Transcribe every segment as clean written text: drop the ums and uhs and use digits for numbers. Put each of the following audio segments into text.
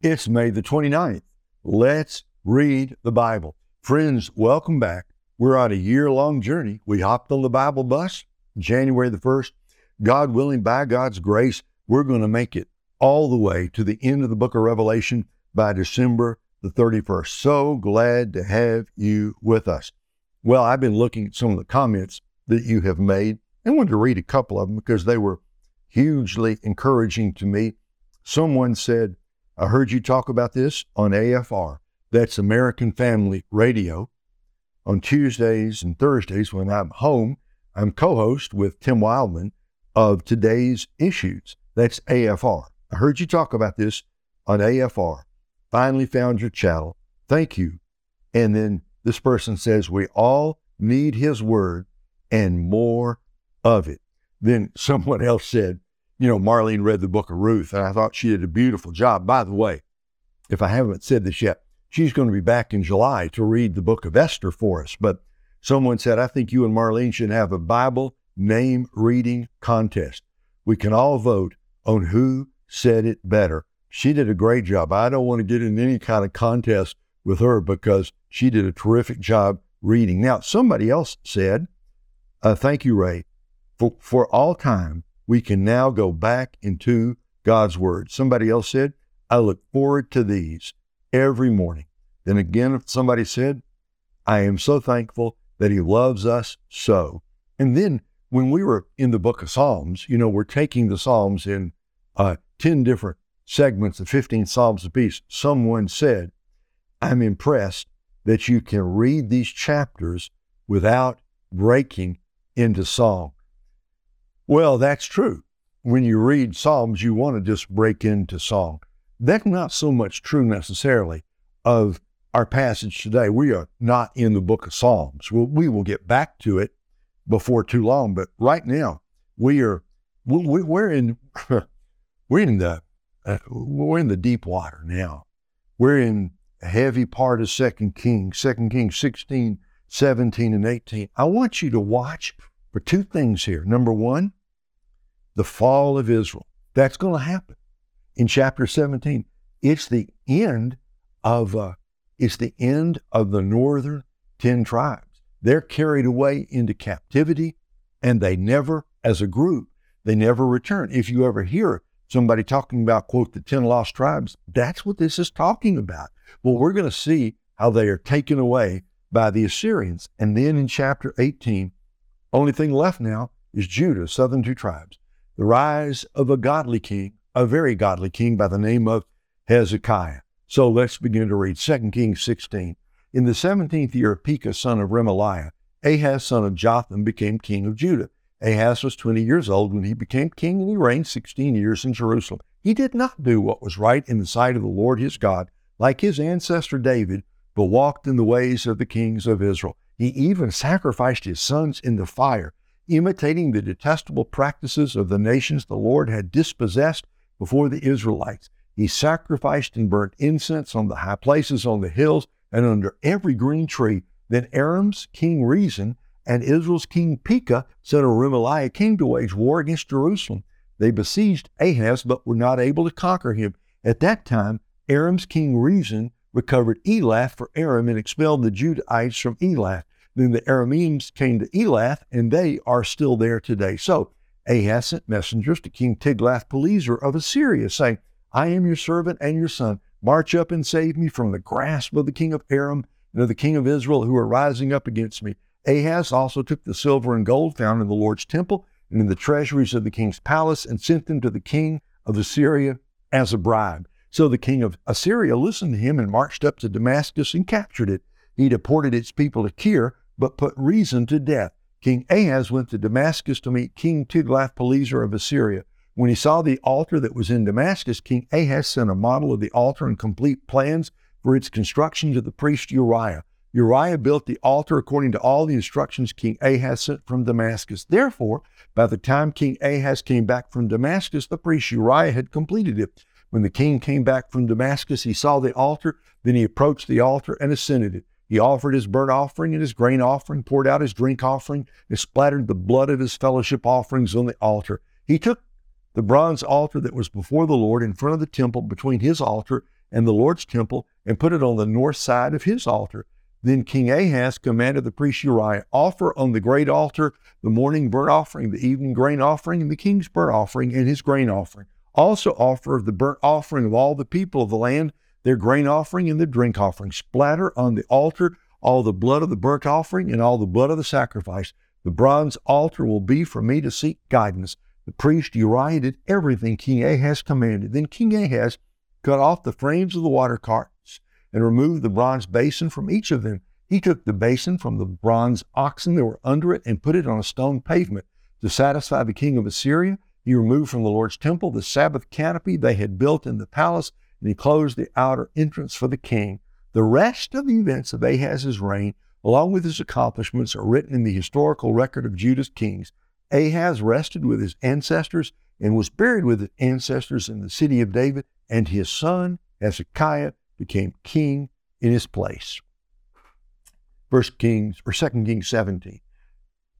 It's May the 29th. Let's read the Bible. Friends, welcome back. We're on a year-long journey. We hopped on the Bible bus January the 1st. God willing, by God's grace, we're going to make it all the way to the end of the book of Revelation by December the 31st. So glad to have you with us. Well, I've been looking at some of the comments that you have made and wanted to read a couple of them because they were hugely encouraging to me. Someone said, I heard you talk about this on AFR, that's American Family Radio, on Tuesdays and Thursdays when I'm home. I'm co-host with Tim Wildman of Today's Issues, that's AFR. I heard you talk about this on AFR, finally found your channel, thank you. And then this person says, we all need his word and more of it. Then someone else said, Marlene read the book of Ruth, and I thought she did a beautiful job. By the way, if I haven't said this yet, she's going to be back in July to read the book of Esther for us. But someone said, I think you and Marlene should have a Bible name reading contest. We can all vote on who said it better. She did a great job. I don't want to get in any kind of contest with her because she did a terrific job reading. Now, somebody else said, thank you, Ray, for all time. We can now go back into God's Word. Somebody else said, I look forward to these every morning. Then again, somebody said, I am so thankful that He loves us so. And then when we were in the book of Psalms, we're taking the Psalms in 10 different segments of 15 Psalms apiece. Someone said, I'm impressed that you can read these chapters without breaking into song. Well, that's true. When you read Psalms, you want to just break into song. That's not so much true necessarily of our passage today. We are not in the book of Psalms. We will get back to it before too long, but right now we're in the deep water now. We're in a heavy part of 2 Kings 16, 17, and 18. I want you to watch for two things here. Number one, the fall of Israel. That's going to happen in chapter 17. It's the end of the northern 10 tribes. They're carried away into captivity, and they never, as a group, they never return. If you ever hear somebody talking about, quote, the 10 lost tribes, that's what this is talking about. Well, we're going to see how they are taken away by the Assyrians. And then in chapter 18, only thing left now is Judah, southern two tribes. The rise of a godly king, a very godly king by the name of Hezekiah. So let's begin to read 2 Kings 16. In the 17th year of Pekah, son of Remaliah, Ahaz, son of Jotham, became king of Judah. Ahaz was 20 years old when he became king, and he reigned 16 years in Jerusalem. He did not do what was right in the sight of the Lord his God, like his ancestor David, but walked in the ways of the kings of Israel. He even sacrificed his sons in the fire, imitating the detestable practices of the nations the Lord had dispossessed before the Israelites. He sacrificed and burnt incense on the high places, on the hills, and under every green tree. Then Aram's king Rezin and Israel's king Pekah, son of Remaliah, came to wage war against Jerusalem. They besieged Ahaz, but were not able to conquer him. At that time, Aram's king Rezin recovered Elath for Aram and expelled the Judahites from Elath. Then the Arameans came to Elath, and they are still there today. So Ahaz sent messengers to King Tiglath-Pileser of Assyria, saying, I am your servant and your son. March up and save me from the grasp of the king of Aram and of the king of Israel who are rising up against me. Ahaz also took the silver and gold found in the Lord's temple and in the treasuries of the king's palace and sent them to the king of Assyria as a bribe. So the king of Assyria listened to him and marched up to Damascus and captured it. He deported its people to Kir, but put Rezin to death. King Ahaz went to Damascus to meet King Tiglath-Pileser of Assyria. When he saw the altar that was in Damascus, King Ahaz sent a model of the altar and complete plans for its construction to the priest Uriah. Uriah built the altar according to all the instructions King Ahaz sent from Damascus. Therefore, by the time King Ahaz came back from Damascus, the priest Uriah had completed it. When the king came back from Damascus, he saw the altar, then he approached the altar and ascended it. He offered his burnt offering and his grain offering, poured out his drink offering, and splattered the blood of his fellowship offerings on the altar. He took the bronze altar that was before the Lord in front of the temple between his altar and the Lord's temple and put it on the north side of his altar. Then King Ahaz commanded the priest Uriah, offer on the great altar the morning burnt offering, the evening grain offering, and the king's burnt offering and his grain offering. Also offer of the burnt offering of all the people of the land, their grain offering and the drink offering. Splatter on the altar all the blood of the burnt offering and all the blood of the sacrifice. The bronze altar will be for me to seek guidance. The priest Uriah did everything King Ahaz commanded. Then King Ahaz cut off the frames of the water carts and removed the bronze basin from each of them. He took the basin from the bronze oxen that were under it and put it on a stone pavement. To satisfy the king of Assyria, he removed from the Lord's temple the Sabbath canopy they had built in the palace, and he closed the outer entrance for the king. The rest of the events of Ahaz's reign, along with his accomplishments, are written in the historical record of Judah's kings. Ahaz rested with his ancestors and was buried with his ancestors in the city of David, and his son Hezekiah became king in his place. 2 Kings 17.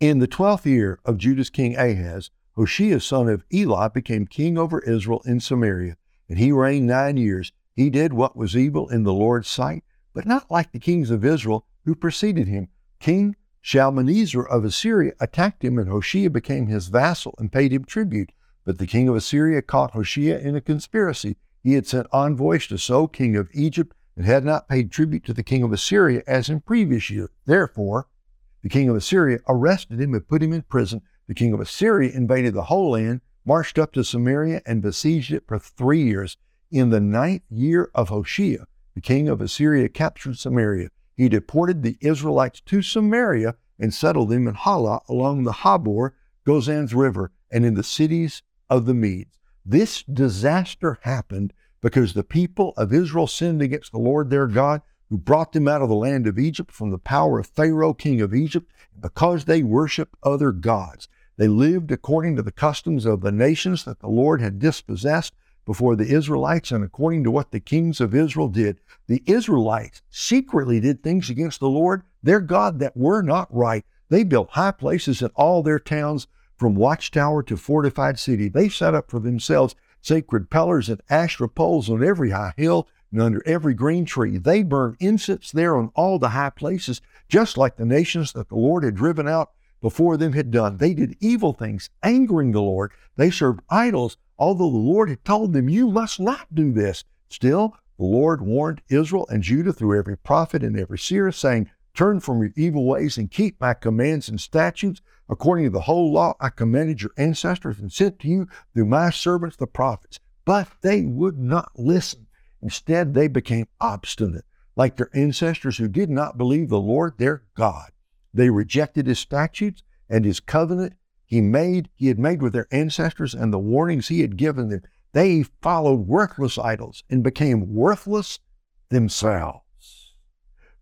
In the 12th year of Judah's king Ahaz, Hoshea son of Elah became king over Israel in Samaria, and he reigned 9 years. He did what was evil in the Lord's sight, but not like the kings of Israel who preceded him. King Shalmaneser of Assyria attacked him, and Hoshea became his vassal and paid him tribute. But the king of Assyria caught Hoshea in a conspiracy. He had sent envoys to So, king of Egypt, and had not paid tribute to the king of Assyria as in previous years. Therefore, the king of Assyria arrested him and put him in prison. The king of Assyria invaded the whole land, marched up to Samaria, and besieged it for 3 years. In the 9th year of Hoshea, the king of Assyria captured Samaria. He deported the Israelites to Samaria and settled them in Halah along the Habor, Gozan's river, and in the cities of the Medes. This disaster happened because the people of Israel sinned against the Lord their God, who brought them out of the land of Egypt from the power of Pharaoh, king of Egypt, because they worshiped other gods. They lived according to the customs of the nations that the Lord had dispossessed before the Israelites, and according to what the kings of Israel did. The Israelites secretly did things against the Lord their God that were not right. They built high places in all their towns, from watchtower to fortified city. They set up for themselves sacred pillars and Asherah poles on every high hill and under every green tree. They burned incense there on all the high places, just like the nations that the Lord had driven out before them had done. They did evil things, angering the Lord. They served idols, although the Lord had told them, you must not do this. Still, the Lord warned Israel and Judah through every prophet and every seer, saying, turn from your evil ways and keep my commands and statutes, according to the whole law I commanded your ancestors and sent to you through my servants the prophets. But they would not listen. Instead, they became obstinate, like their ancestors who did not believe the Lord their God. They rejected his statutes and his covenant he had made with their ancestors and the warnings he had given them. They followed worthless idols and became worthless themselves,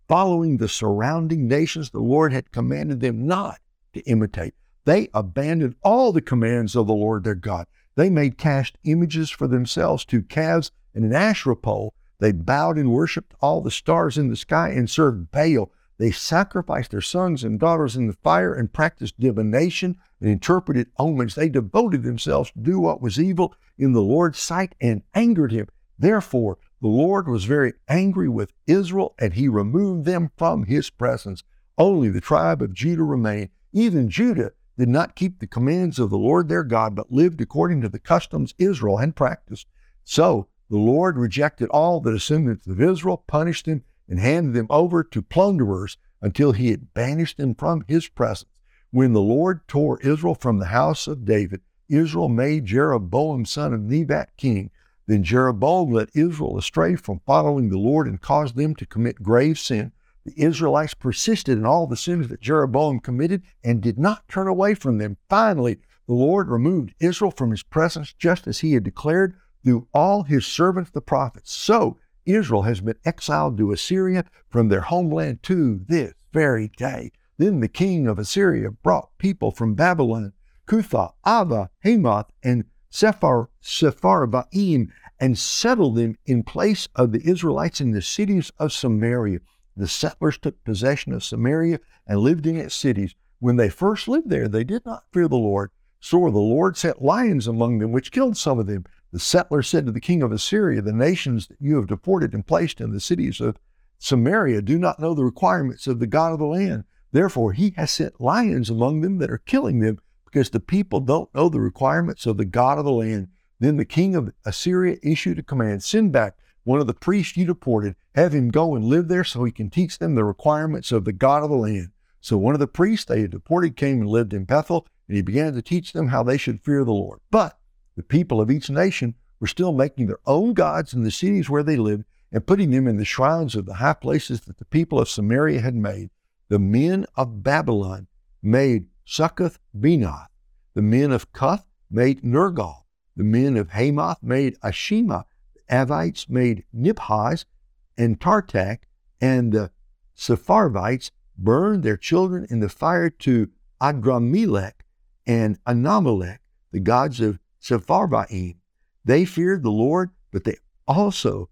following the surrounding nations the Lord had commanded them not to imitate. They abandoned all the commands of the Lord their God. They made cast images for themselves, 2 calves and an Asherah pole. They bowed and worshiped all the stars in the sky and served Baal. They sacrificed their sons and daughters in the fire and practiced divination and interpreted omens. They devoted themselves to do what was evil in the Lord's sight and angered him. Therefore, the Lord was very angry with Israel, and he removed them from his presence. Only the tribe of Judah remained. Even Judah did not keep the commands of the Lord their God, but lived according to the customs Israel had practiced. So the Lord rejected all the descendants of Israel, punished them, and handed them over to plunderers until he had banished them from his presence. When the Lord tore Israel from the house of David, Israel made Jeroboam son of Nebat king. Then Jeroboam led Israel astray from following the Lord and caused them to commit grave sin. The Israelites persisted in all the sins that Jeroboam committed and did not turn away from them. Finally, the Lord removed Israel from his presence just as he had declared through all his servants the prophets. So, Israel has been exiled to Assyria from their homeland to this very day. Then the king of Assyria brought people from Babylon, Cuthah, Ava, Hamath, and Sepharvaim, and settled them in place of the Israelites in the cities of Samaria. The settlers took possession of Samaria and lived in its cities. When they first lived there, they did not fear the Lord. So the Lord sent lions among them, which killed some of them. The settler said to the king of Assyria, the nations that you have deported and placed in the cities of Samaria do not know the requirements of the God of the land. Therefore, he has sent lions among them that are killing them because the people don't know the requirements of the God of the land. Then the king of Assyria issued a command, send back one of the priests you deported, have him go and live there so he can teach them the requirements of the God of the land. So one of the priests they had deported came and lived in Bethel, and he began to teach them how they should fear the Lord. But the people of each nation were still making their own gods in the cities where they lived and putting them in the shrines of the high places that the people of Samaria had made. The men of Babylon made Succoth-Benoth. The men of Cuth made Nergal. The men of Hamath made Ashima. The Avites made Nibhaz and Tartak, and the Sepharvites burned their children in the fire to Adramelech and Anamelech, the gods of Sepharvaim. They feared the Lord, but they also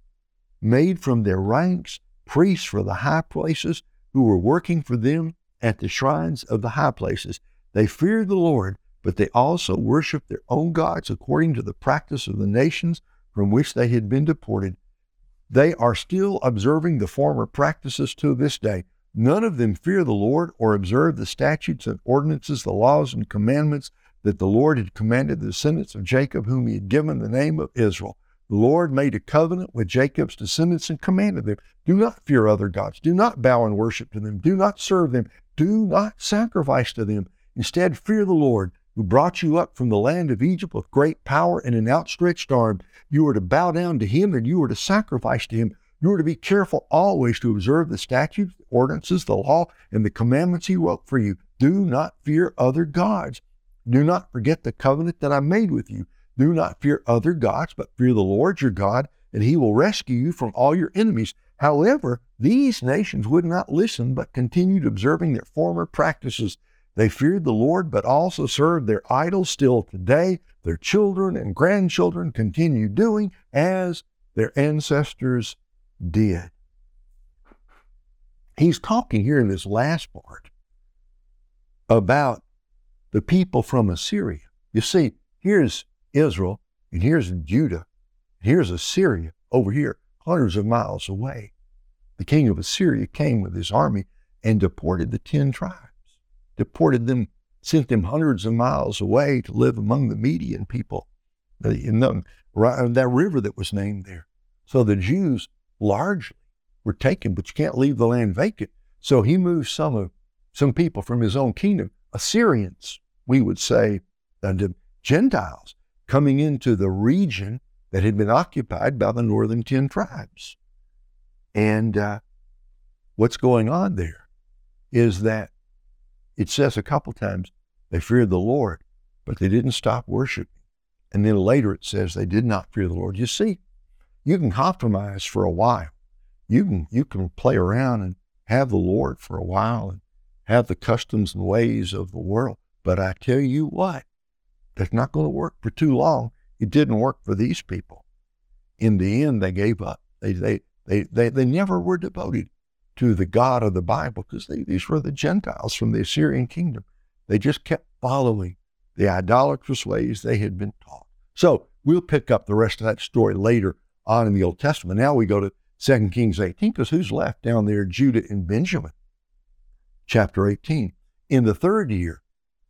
made from their ranks priests for the high places who were working for them at the shrines of the high places. They feared the Lord, but they also worshiped their own gods according to the practice of the nations from which they had been deported. They are still observing the former practices to this day. None of them fear the Lord or observe the statutes and ordinances, the laws and commandments that the Lord had commanded the descendants of Jacob, whom he had given the name of Israel. The Lord made a covenant with Jacob's descendants and commanded them, do not fear other gods, do not bow and worship to them, do not serve them, do not sacrifice to them. Instead, fear the Lord, who brought you up from the land of Egypt with great power and an outstretched arm. You are to bow down to him and you are to sacrifice to him. You are to be careful always to observe the statutes, the ordinances, the law, and the commandments he wrote for you. Do not fear other gods. Do not forget the covenant that I made with you. Do not fear other gods, but fear the Lord your God, and he will rescue you from all your enemies. However, these nations would not listen, but continued observing their former practices. They feared the Lord, but also served their idols. Still today, their children and grandchildren continue doing as their ancestors did. He's talking here in this last part about the people from Assyria. You see, here's Israel, and here's Judah, and here's Assyria over here, hundreds of miles away. The king of Assyria came with his army and deported the 10 tribes, deported them, sent them hundreds of miles away to live among the Median people, in that river that was named there. So the Jews largely were taken, but you can't leave the land vacant. So he moved some people from his own kingdom, Assyrians, we would say, the Gentiles, coming into the region that had been occupied by the northern 10 tribes. And what's going on there is that it says a couple times, they feared the Lord, but they didn't stop worshiping. And then later it says they did not fear the Lord. You see, you can compromise for a while. You can play around and have the Lord for a while and have the customs and ways of the world. But I tell you what, that's not going to work for too long. It didn't work for these people. In the end, they gave up. They never were devoted to the God of the Bible because these were the Gentiles from the Assyrian kingdom. They just kept following the idolatrous ways they had been taught. So we'll pick up the rest of that story later on in the Old Testament. Now we go to 2 Kings 18 because who's left down there? Judah and Benjamin. Chapter 18. In the third year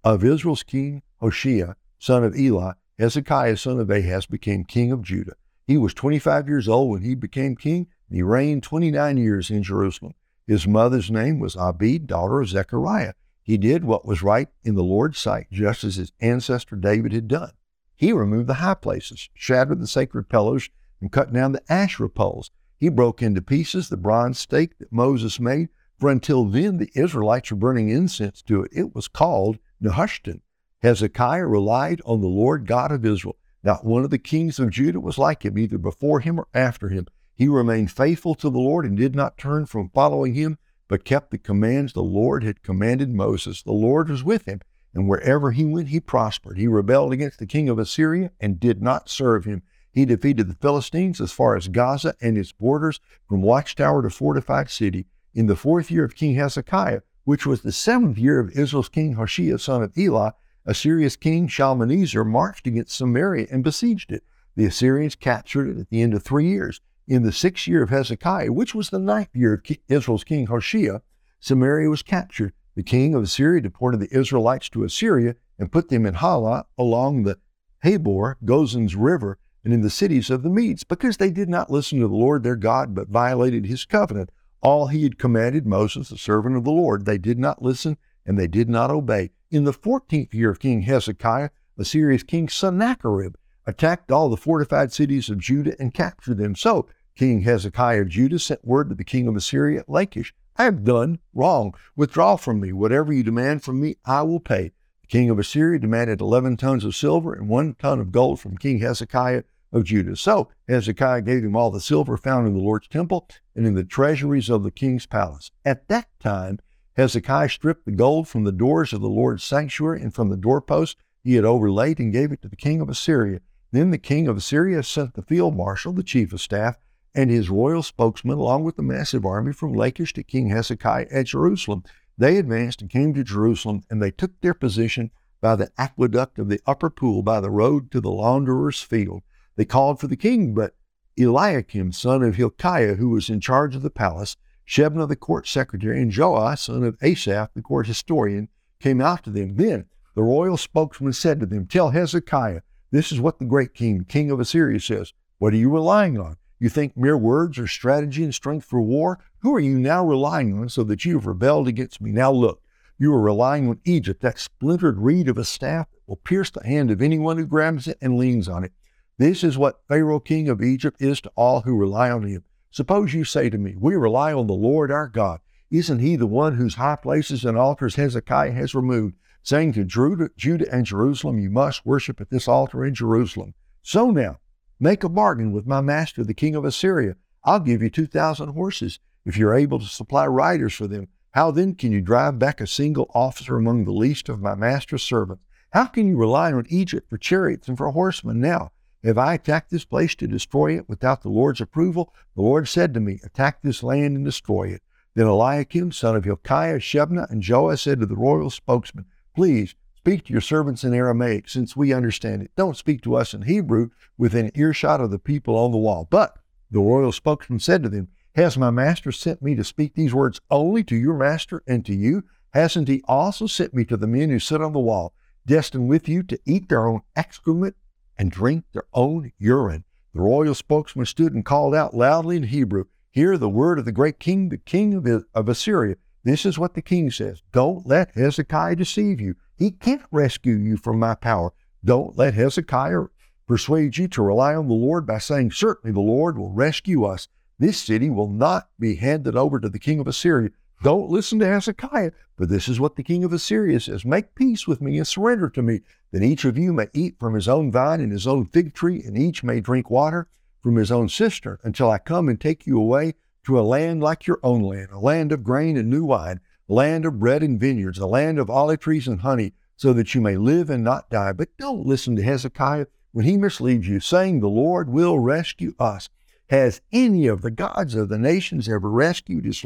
of Israel's king Hoshea, son of Elah, Hezekiah, son of Ahaz, became king of Judah. He was 25 years old when he became king, and he reigned 29 years in Jerusalem. His mother's name was Abid, daughter of Zechariah. He did what was right in the Lord's sight, just as his ancestor David had done. He removed the high places, shattered the sacred pillars, and cut down the Asherah poles. He broke into pieces the bronze stake that Moses made, for until then the Israelites were burning incense to it. It was called Nehushtan. Hezekiah relied on the Lord God of Israel. Not one of the kings of Judah was like him, either before him or after him. He remained faithful to the Lord and did not turn from following him, but kept the commands the Lord had commanded Moses. The Lord was with him, and wherever he went, he prospered. He rebelled against the king of Assyria and did not serve him. He defeated the Philistines as far as Gaza and its borders, from watchtower to fortified city. In the 4th year of King Hezekiah, which was the 7th year of Israel's king Hoshea, son of Elah, Assyria's king Shalmaneser marched against Samaria and besieged it. The Assyrians captured it at the end of 3 years. In the 6th year of Hezekiah, which was the 9th year of Israel's king Hoshea, Samaria was captured. The king of Assyria deported the Israelites to Assyria and put them in Halah along the Habor, Gozan's river, and in the cities of the Medes, because they did not listen to the Lord their God, but violated his covenant, all he had commanded Moses, the servant of the Lord. They did not listen, and they did not obey. In the 14th year of King Hezekiah, Assyria's king Sennacherib attacked all the fortified cities of Judah and captured them. So King Hezekiah of Judah sent word to the king of Assyria at Lachish, "I have done wrong. Withdraw from me. Whatever you demand from me, I will pay." The king of Assyria demanded 11 tons of silver and 1 ton of gold from King Hezekiah of Judah. So Hezekiah gave him all the silver found in the Lord's temple and in the treasuries of the king's palace. At that time, Hezekiah stripped the gold from the doors of the Lord's sanctuary and from the doorposts he had overlaid and gave it to the king of Assyria. Then the king of Assyria sent the field marshal, the chief of staff, and his royal spokesman, along with the massive army from Lachish to King Hezekiah at Jerusalem. They advanced and came to Jerusalem, and they took their position by the aqueduct of the upper pool, by the road to the launderer's field. They called for the king, but Eliakim, son of Hilkiah, who was in charge of the palace, Shebna, the court secretary, and Joah, son of Asaph, the court historian, came out to them. Then the royal spokesman said to them, "Tell Hezekiah, this is what the great king, king of Assyria, says. What are you relying on? You think mere words are strategy and strength for war? Who are you now relying on so that you have rebelled against me? Now look, you are relying on Egypt, that splintered reed of a staff that will pierce the hand of anyone who grabs it and leans on it. This is what Pharaoh, king of Egypt, is to all who rely on him. Suppose you say to me, 'We rely on the Lord our God.' Isn't he the one whose high places and altars Hezekiah has removed, saying to Judah and Jerusalem, 'You must worship at this altar in Jerusalem'? So now, make a bargain with my master, the king of Assyria. I'll give you 2,000 horses, if you're able to supply riders for them. How then can you drive back a single officer among the least of my master's servants? How can you rely on Egypt for chariots and for horsemen? Now, have I attacked this place to destroy it without the Lord's approval? The Lord said to me, 'Attack this land and destroy it.'" Then Eliakim, son of Hilkiah, Shebna, and Joah said to the royal spokesman, "Please, speak to your servants in Aramaic, since we understand it. Don't speak to us in Hebrew within earshot of the people on the wall." But the royal spokesman said to them, "Has my master sent me to speak these words only to your master and to you? Hasn't he also sent me to the men who sit on the wall, destined with you to eat their own excrement and drink their own urine?" The royal spokesman stood and called out loudly in Hebrew, "Hear the word of the great king, the king of Assyria. This is what the king says. Don't let Hezekiah deceive you. He can't rescue you from my power. Don't let Hezekiah persuade you to rely on the Lord by saying, 'Certainly the Lord will rescue us.' This city will not be handed over to the king of Assyria. Don't listen to Hezekiah, but this is what the king of Assyria says. Make peace with me and surrender to me. Then each of you may eat from his own vine and his own fig tree, and each may drink water from his own cistern, until I come and take you away to a land like your own land, a land of grain and new wine, land of bread and vineyards, a land of olive trees and honey, so that you may live and not die. But don't listen to Hezekiah when he misleads you, saying, 'The Lord will rescue us.' Has any of the gods of the nations ever rescued his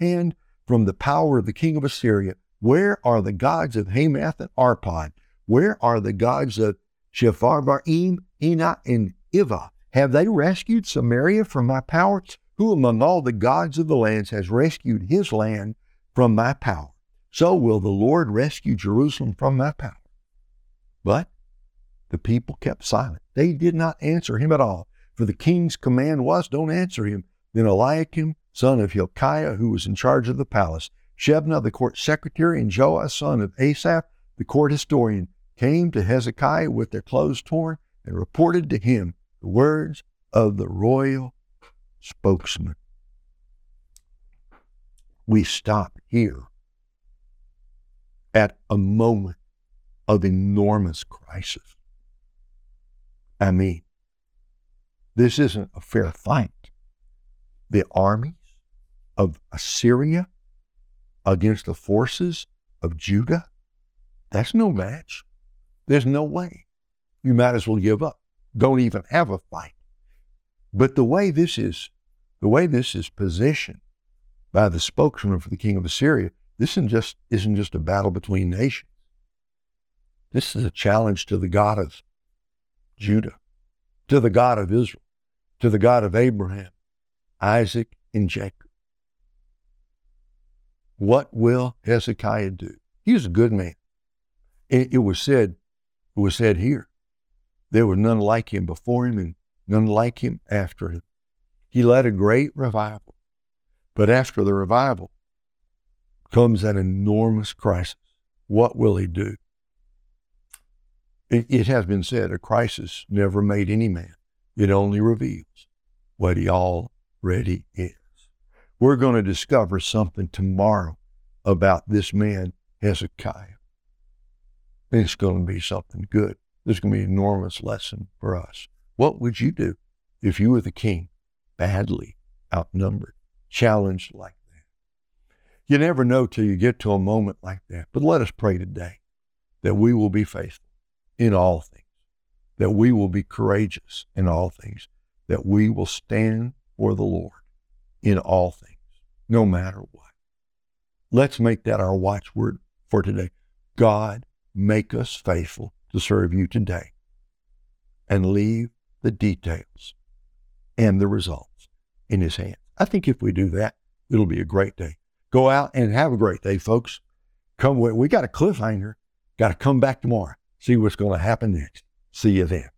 hand from the power of the king of Assyria? Where are the gods of Hamath and Arpad? Where are the gods of Sepharvaim, Ena, and Ivah? Have they rescued Samaria from my power? Who among all the gods of the lands has rescued his land from my power? So will the Lord rescue Jerusalem from my power." But the people kept silent. They did not answer him at all, for the king's command was, don't answer him. Then Eliakim, son of Hilkiah, who was in charge of the palace, Shebna, the court secretary, and Joah, son of Asaph, the court historian, came to Hezekiah with their clothes torn and reported to him the words of the royal spokesman. We stop here at a moment of enormous crisis. I mean, this isn't a fair fight. The armies of Assyria against the forces of Judah, that's no match. There's no way. You might as well give up. Don't even have a fight. But the way this is positioned by the spokesman for the king of Assyria, this isn't just a battle between nations. This is a challenge to the God of Judah, to the God of Israel, to the God of Abraham, Isaac, and Jacob. What will Hezekiah do? He was a good man. It was said here, there was none like him before him and none like him after him. He led a great revival. But after the revival comes an enormous crisis. What will he do? It has been said, a crisis never made any man. It only reveals what he already is. We're going to discover something tomorrow about this man, Hezekiah. It's going to be something good. There's going to be an enormous lesson for us. What would you do if you were the king, badly outnumbered, challenged like that? You never know till you get to a moment like that. But let us pray today that we will be faithful in all things, that we will be courageous in all things, that we will stand for the Lord in all things, no matter what. Let's make that our watchword for today. God, make us faithful to serve you today, and leave the details and the results in his hands. I think if we do that, it'll be a great day. Go out and have a great day, folks. Come, we got a cliffhanger. Got to come back tomorrow. See what's going to happen next. See you then.